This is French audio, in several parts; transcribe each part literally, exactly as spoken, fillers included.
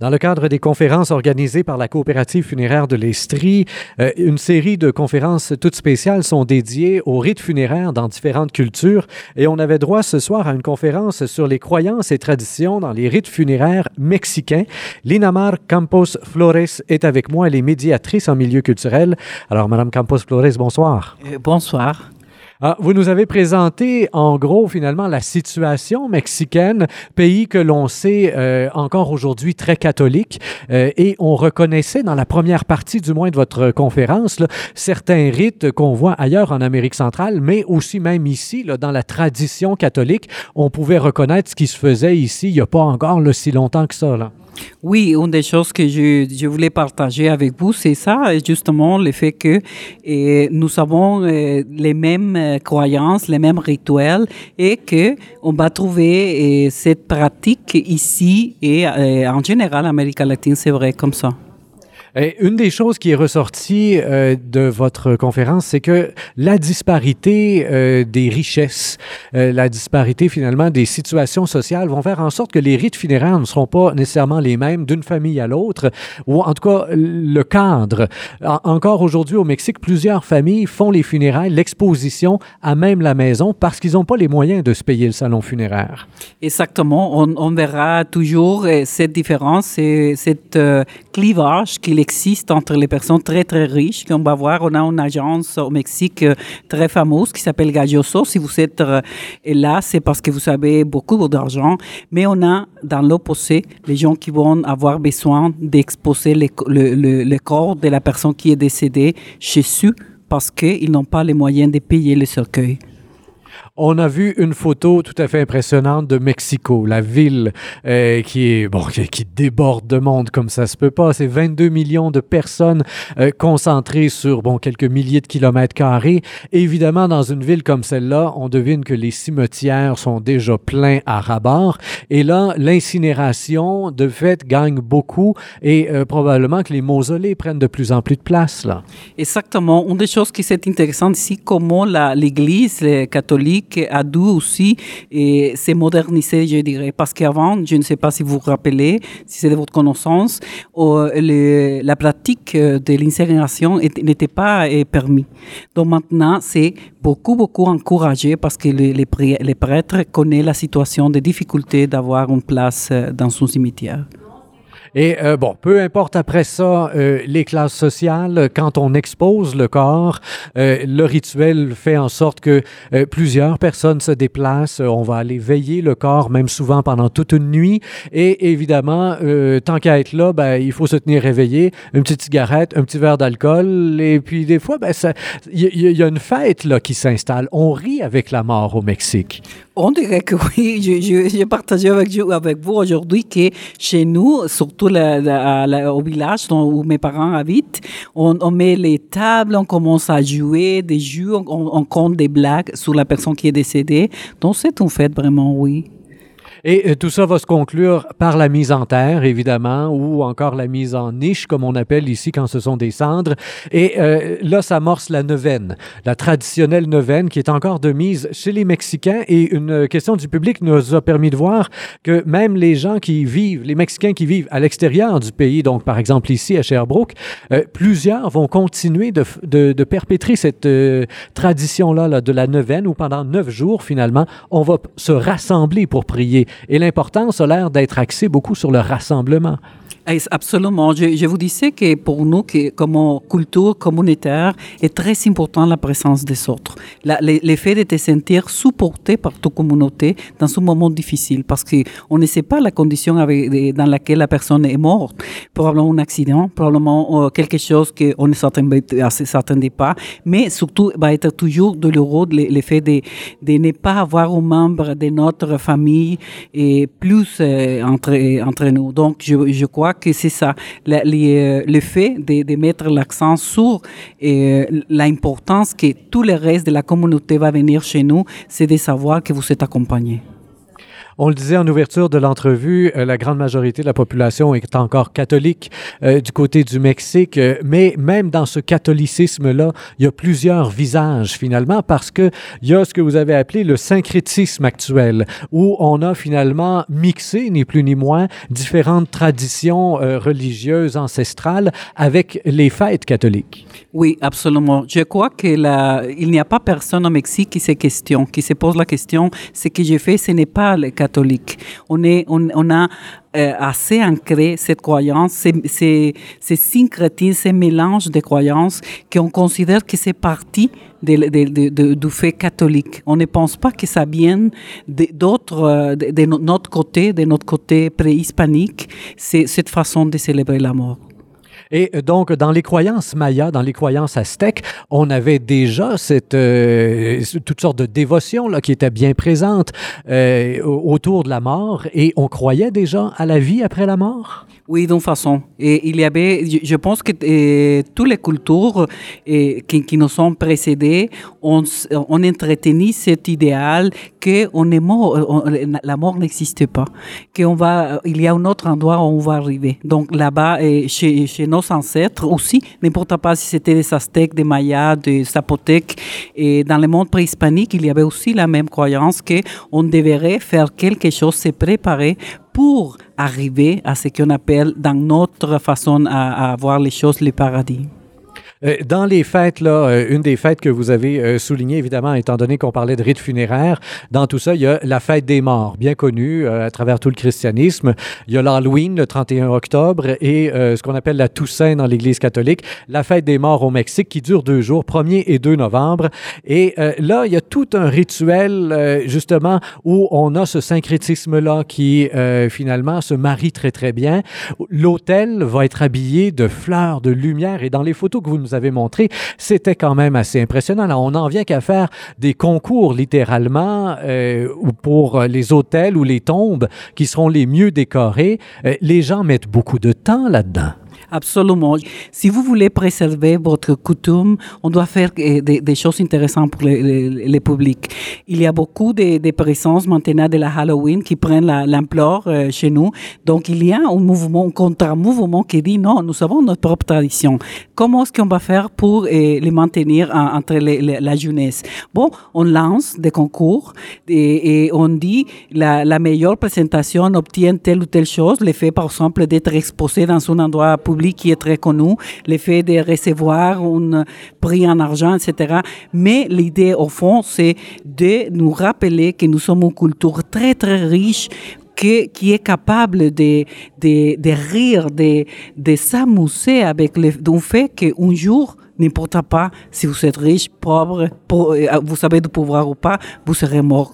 Dans le cadre des conférences organisées par la coopérative funéraire de l'Estrie, euh, une série de conférences toutes spéciales sont dédiées aux rites funéraires dans différentes cultures et on avait droit ce soir à une conférence sur les croyances et traditions dans les rites funéraires mexicains. Linamar Campos Flores est avec moi, elle est médiatrice en milieu culturel. Alors, Madame Campos Flores, bonsoir. Euh, bonsoir. Ah, vous nous avez présenté, en gros, finalement, la situation mexicaine, pays que l'on sait euh, encore aujourd'hui très catholique, euh, et on reconnaissait dans la première partie, du moins, de votre conférence, là, certains rites qu'on voit ailleurs en Amérique centrale, mais aussi même ici, là, dans la tradition catholique, on pouvait reconnaître ce qui se faisait ici il n'y a pas encore là, si longtemps que ça, là. Oui, une des choses que je, je voulais partager avec vous, c'est ça, justement, le fait que eh, nous avons eh, les mêmes eh, croyances, les mêmes rituels et qu'on va trouver eh, cette pratique ici et eh, en général, l'Amérique latine, c'est vrai comme ça. Et une des choses qui est ressortie euh, de votre conférence, c'est que la disparité euh, des richesses, euh, la disparité finalement des situations sociales vont faire en sorte que les rites funéraires ne seront pas nécessairement les mêmes d'une famille à l'autre, ou en tout cas le cadre. En- encore aujourd'hui au Mexique, plusieurs familles font les funérailles, l'exposition à même la maison parce qu'ils n'ont pas les moyens de se payer le salon funéraire. Exactement. On, on verra toujours cette différence, et cette euh, clivage qui existe entre les personnes très, très riches. On va voir, on a une agence au Mexique très fameuse qui s'appelle Gayoso. Si vous êtes là, c'est parce que vous avez beaucoup d'argent. Mais on a, dans l'opposé, les gens qui vont avoir besoin d'exposer le, le, le, le corps de la personne qui est décédée chez eux parce qu'ils n'ont pas les moyens de payer le cercueil. On a vu une photo tout à fait impressionnante de Mexico, la ville euh, qui est bon, qui, qui déborde de monde comme ça se peut pas. C'est vingt-deux millions de personnes euh, concentrées sur bon quelques milliers de kilomètres carrés. Évidemment, dans une ville comme celle-là, on devine que les cimetières sont déjà pleins à ras-bord. Et là, l'incinération, de fait, gagne beaucoup et euh, probablement que les mausolées prennent de plus en plus de place là. Exactement. Une des choses qui est intéressante ici, comment la, l'Église catholique a dû aussi et se moderniser, je dirais. Parce qu'avant, je ne sais pas si vous vous rappelez, si c'est de votre connaissance, euh, le, la pratique de l'insémination n'était pas euh, permise. Donc maintenant, c'est beaucoup, beaucoup encouragé parce que les, les, les prêtres connaissent la situation de difficulté d'avoir une place dans son cimetière. Et euh, bon, peu importe après ça, euh, les classes sociales, quand on expose le corps, euh, le rituel fait en sorte que euh, plusieurs personnes se déplacent. On va aller veiller le corps, même souvent pendant toute une nuit. Et évidemment, euh, tant qu'à être là, ben, il faut se tenir réveillé. Une petite cigarette, un petit verre d'alcool. Et puis des fois, ben, ça, y, y a une fête là, qui s'installe. On rit avec la mort au Mexique. On dirait que oui. Je, je, je partageais avec, avec vous aujourd'hui que chez nous, surtout Tout la, la, la, au village où mes parents habitent, on, on met les tables, on commence à jouer des jeux, on, on compte des blagues sur la personne qui est décédée. Donc, c'est une fête vraiment, oui. Et tout ça va se conclure par la mise en terre, évidemment, ou encore la mise en niche, comme on appelle ici quand ce sont des cendres. Et euh, là, s'amorce la neuvaine, la traditionnelle neuvaine qui est encore de mise chez les Mexicains. Et une question du public nous a permis de voir que même les gens qui vivent, les Mexicains qui vivent à l'extérieur du pays, donc par exemple ici à Sherbrooke, euh, plusieurs vont continuer de, de, de perpétrer cette euh, tradition-là là, de la neuvaine où pendant neuf jours, finalement, on va se rassembler pour prier. Et l'importance a l'air d'être axée beaucoup sur le rassemblement. Absolument. Je, je vous disais que pour nous, que, comme culture communautaire, est très important la présence des autres. La, le, le fait de te sentir supporté par ta communauté dans un moment difficile, parce qu'on ne sait pas la condition avec, dans laquelle la personne est morte. Probablement un accident, probablement euh, quelque chose qu'on ne s'attendait pas, mais surtout, va être toujours douloureux le, le fait de, de ne pas avoir un membre de notre famille et plus euh, entre, entre nous. Donc, je, je crois que c'est ça, le, le, le fait de, de mettre l'accent sur euh, l'importance que tout le reste de la communauté va venir chez nous, c'est de savoir que vous êtes accompagné. On le disait en ouverture de l'entrevue, euh, la grande majorité de la population est encore catholique euh, du côté du Mexique, euh, mais même dans ce catholicisme-là, il y a plusieurs visages finalement, parce qu'il y a ce que vous avez appelé le syncrétisme actuel, où on a finalement mixé, ni plus ni moins, différentes traditions euh, religieuses ancestrales avec les fêtes catholiques. Oui, absolument. Je crois qu'il n'y a pas personne au Mexique qui se questionne, qui se pose la question, ce que j'ai fait, ce n'est pas les catholiques. On, est, on, on a euh, assez ancré cette croyance, ces, ces, ces syncrétismes, ces mélanges de croyances qu'on considère que c'est partie De, de, de, de, du fait catholique. On ne pense pas que ça vienne de, d'autres, de, de notre côté, de notre côté préhispanique, c'est cette façon de célébrer la mort. Et donc, dans les croyances mayas, dans les croyances aztèques, on avait déjà cette, euh, toutes sortes de dévotions là, qui étaient bien présentes euh, autour de la mort, et on croyait déjà à la vie après la mort? Oui, d'une façon. Et il y avait, je pense que eh, toutes les cultures eh, qui, qui nous ont précédées, on, on entretenait cet idéal qu'on est mort, on, la mort n'existe pas, qu'on va, il y a un autre endroit où on va arriver. Donc là-bas, eh, chez, chez nos ancêtres aussi, n'importe pas si c'était des Aztèques, des Mayas, des Zapothèques, et dans le monde préhispanique, il y avait aussi la même croyance qu'on devrait faire quelque chose, se préparer pour arriver à ce qu'on appelle dans notre façon à, à voir les choses, le paradis. Dans les fêtes, là, une des fêtes que vous avez soulignées, évidemment, étant donné qu'on parlait de rites funéraires, dans tout ça, il y a la fête des morts, bien connue à travers tout le christianisme. Il y a l'Halloween, le trente et un octobre, et euh, ce qu'on appelle la Toussaint dans l'Église catholique, la fête des morts au Mexique, qui dure deux jours, premier et deux novembre. Et euh, là, il y a tout un rituel, euh, justement, où on a ce syncrétisme-là qui, euh, finalement, se marie très, très bien. L'autel va être habillé de fleurs, de lumière, et dans les photos que vous nous vous avez montré, c'était quand même assez impressionnant. Alors, on n'en vient qu'à faire des concours, littéralement, euh, pour les autels ou les tombes qui seront les mieux décorées. Euh, les gens mettent beaucoup de temps là-dedans. Absolument. Si vous voulez préserver votre coutume, on doit faire des, des choses intéressantes pour le public. Il y a beaucoup de, de présences maintenant de la Halloween qui prennent la, l'ampleur euh, chez nous. Donc, il y a un mouvement, un contre-mouvement qui dit non, nous avons notre propre tradition. Comment est-ce qu'on va faire pour euh, les maintenir en, entre les, les, la jeunesse? Bon, on lance des concours et, et on dit la, la meilleure présentation obtient telle ou telle chose. Le fait, par exemple, d'être exposé dans un endroit public qui est très connu, le fait de recevoir un prix en argent, et cetera. Mais l'idée, au fond, c'est de nous rappeler que nous sommes une culture très, très riche, qui est capable de, de, de rire, de, de s'amuser avec le fait qu'un jour, n'importe pas, si vous êtes riche, pauvre, pauvre, vous avez du pouvoir ou pas, vous serez mort.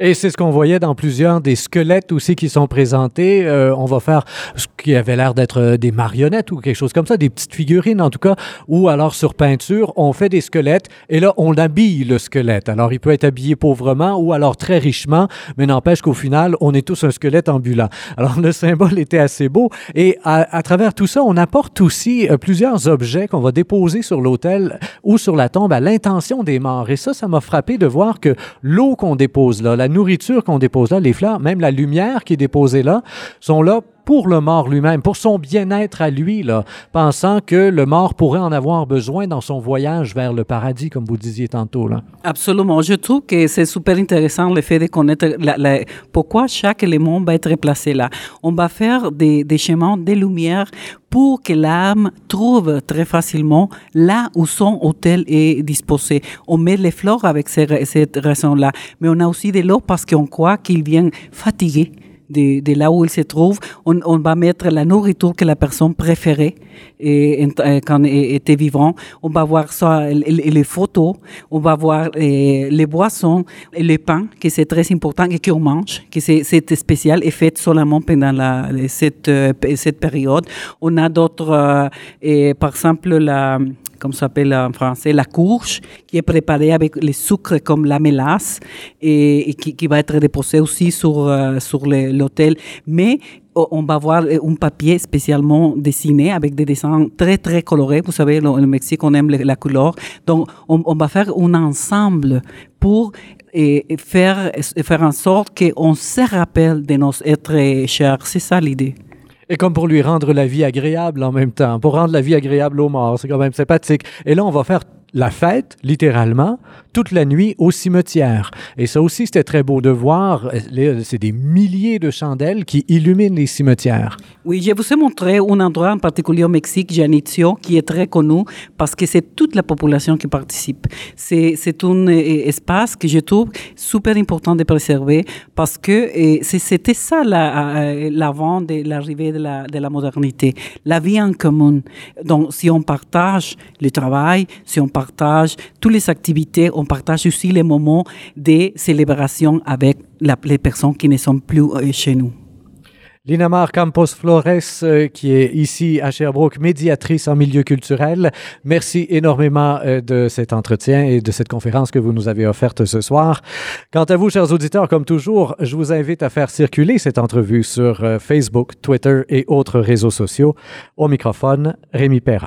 Et c'est ce qu'on voyait dans plusieurs des squelettes aussi qui sont présentés. Euh, on va faire ce qui avait l'air d'être des marionnettes ou quelque chose comme ça, des petites figurines en tout cas, ou alors sur peinture, on fait des squelettes et là, on habille le squelette. Alors, il peut être habillé pauvrement ou alors très richement, mais n'empêche qu'au final, on est tous un squelette ambulant. Alors, le symbole était assez beau et à, à travers tout ça, on apporte aussi euh, plusieurs objets qu'on va déposer sur l'autel ou sur la tombe à l'intention des morts. Et ça, ça m'a frappé de voir que l'eau qu'on dépose là, la La nourriture qu'on dépose là, les fleurs, même la lumière qui est déposée là, sont là pour le mort lui-même, pour son bien-être à lui, là, pensant que le mort pourrait en avoir besoin dans son voyage vers le paradis, comme vous disiez tantôt. Là. Absolument. Je trouve que c'est super intéressant le fait de connaître la, la, pourquoi chaque élément va être placé là. On va faire des, des chemins, des lumières pour que l'âme trouve très facilement là où son autel est disposé. On met les fleurs avec ces, cette raison-là, mais on a aussi de l'eau parce qu'on croit qu'il vient fatigué de, de là où il se trouve. On, on va mettre la nourriture que la personne préférait et, et, quand elle était vivante. On va voir ça, les, les photos, on va voir les, les boissons, les pains, que c'est très important et qu'on mange, que c'est, c'est spécial et fait seulement pendant la, cette, cette période. On a d'autres, euh, et, par exemple, la... comme ça s'appelle en français, la courge, qui est préparée avec les sucres comme la mélasse et, et qui, qui va être déposée aussi sur, euh, sur les, l'hôtel. Mais on va voir un papier spécialement dessiné avec des dessins très, très colorés. Vous savez, le, le Mexique, on aime la couleur. Donc, on, on va faire un ensemble pour et, et faire, et faire en sorte qu'on se rappelle de nos êtres chers. C'est ça l'idée. Et comme pour lui rendre la vie agréable en même temps, pour rendre la vie agréable aux morts, c'est quand même sympathique. Et là, on va faire la fête, littéralement, toute la nuit au cimetière. Et ça aussi, c'était très beau de voir. C'est des milliers de chandelles qui illuminent les cimetières. Oui, je vous ai montré un endroit en particulier au Mexique, Janitzio, qui est très connu parce que c'est toute la population qui participe. C'est, c'est un espace que je trouve super important de préserver parce que c'était ça la, l'avant de l'arrivée de la, de la modernité. La vie en commun. Donc, si on partage le travail, si on partage toutes les activités, on partage aussi les moments de célébration avec la, les personnes qui ne sont plus chez nous. Linamar Campos Flores, qui est ici à Sherbrooke, médiatrice en milieu culturel. Merci énormément de cet entretien et de cette conférence que vous nous avez offerte ce soir. Quant à vous, chers auditeurs, comme toujours, je vous invite à faire circuler cette entrevue sur Facebook, Twitter et autres réseaux sociaux. Au microphone, Rémi Perra.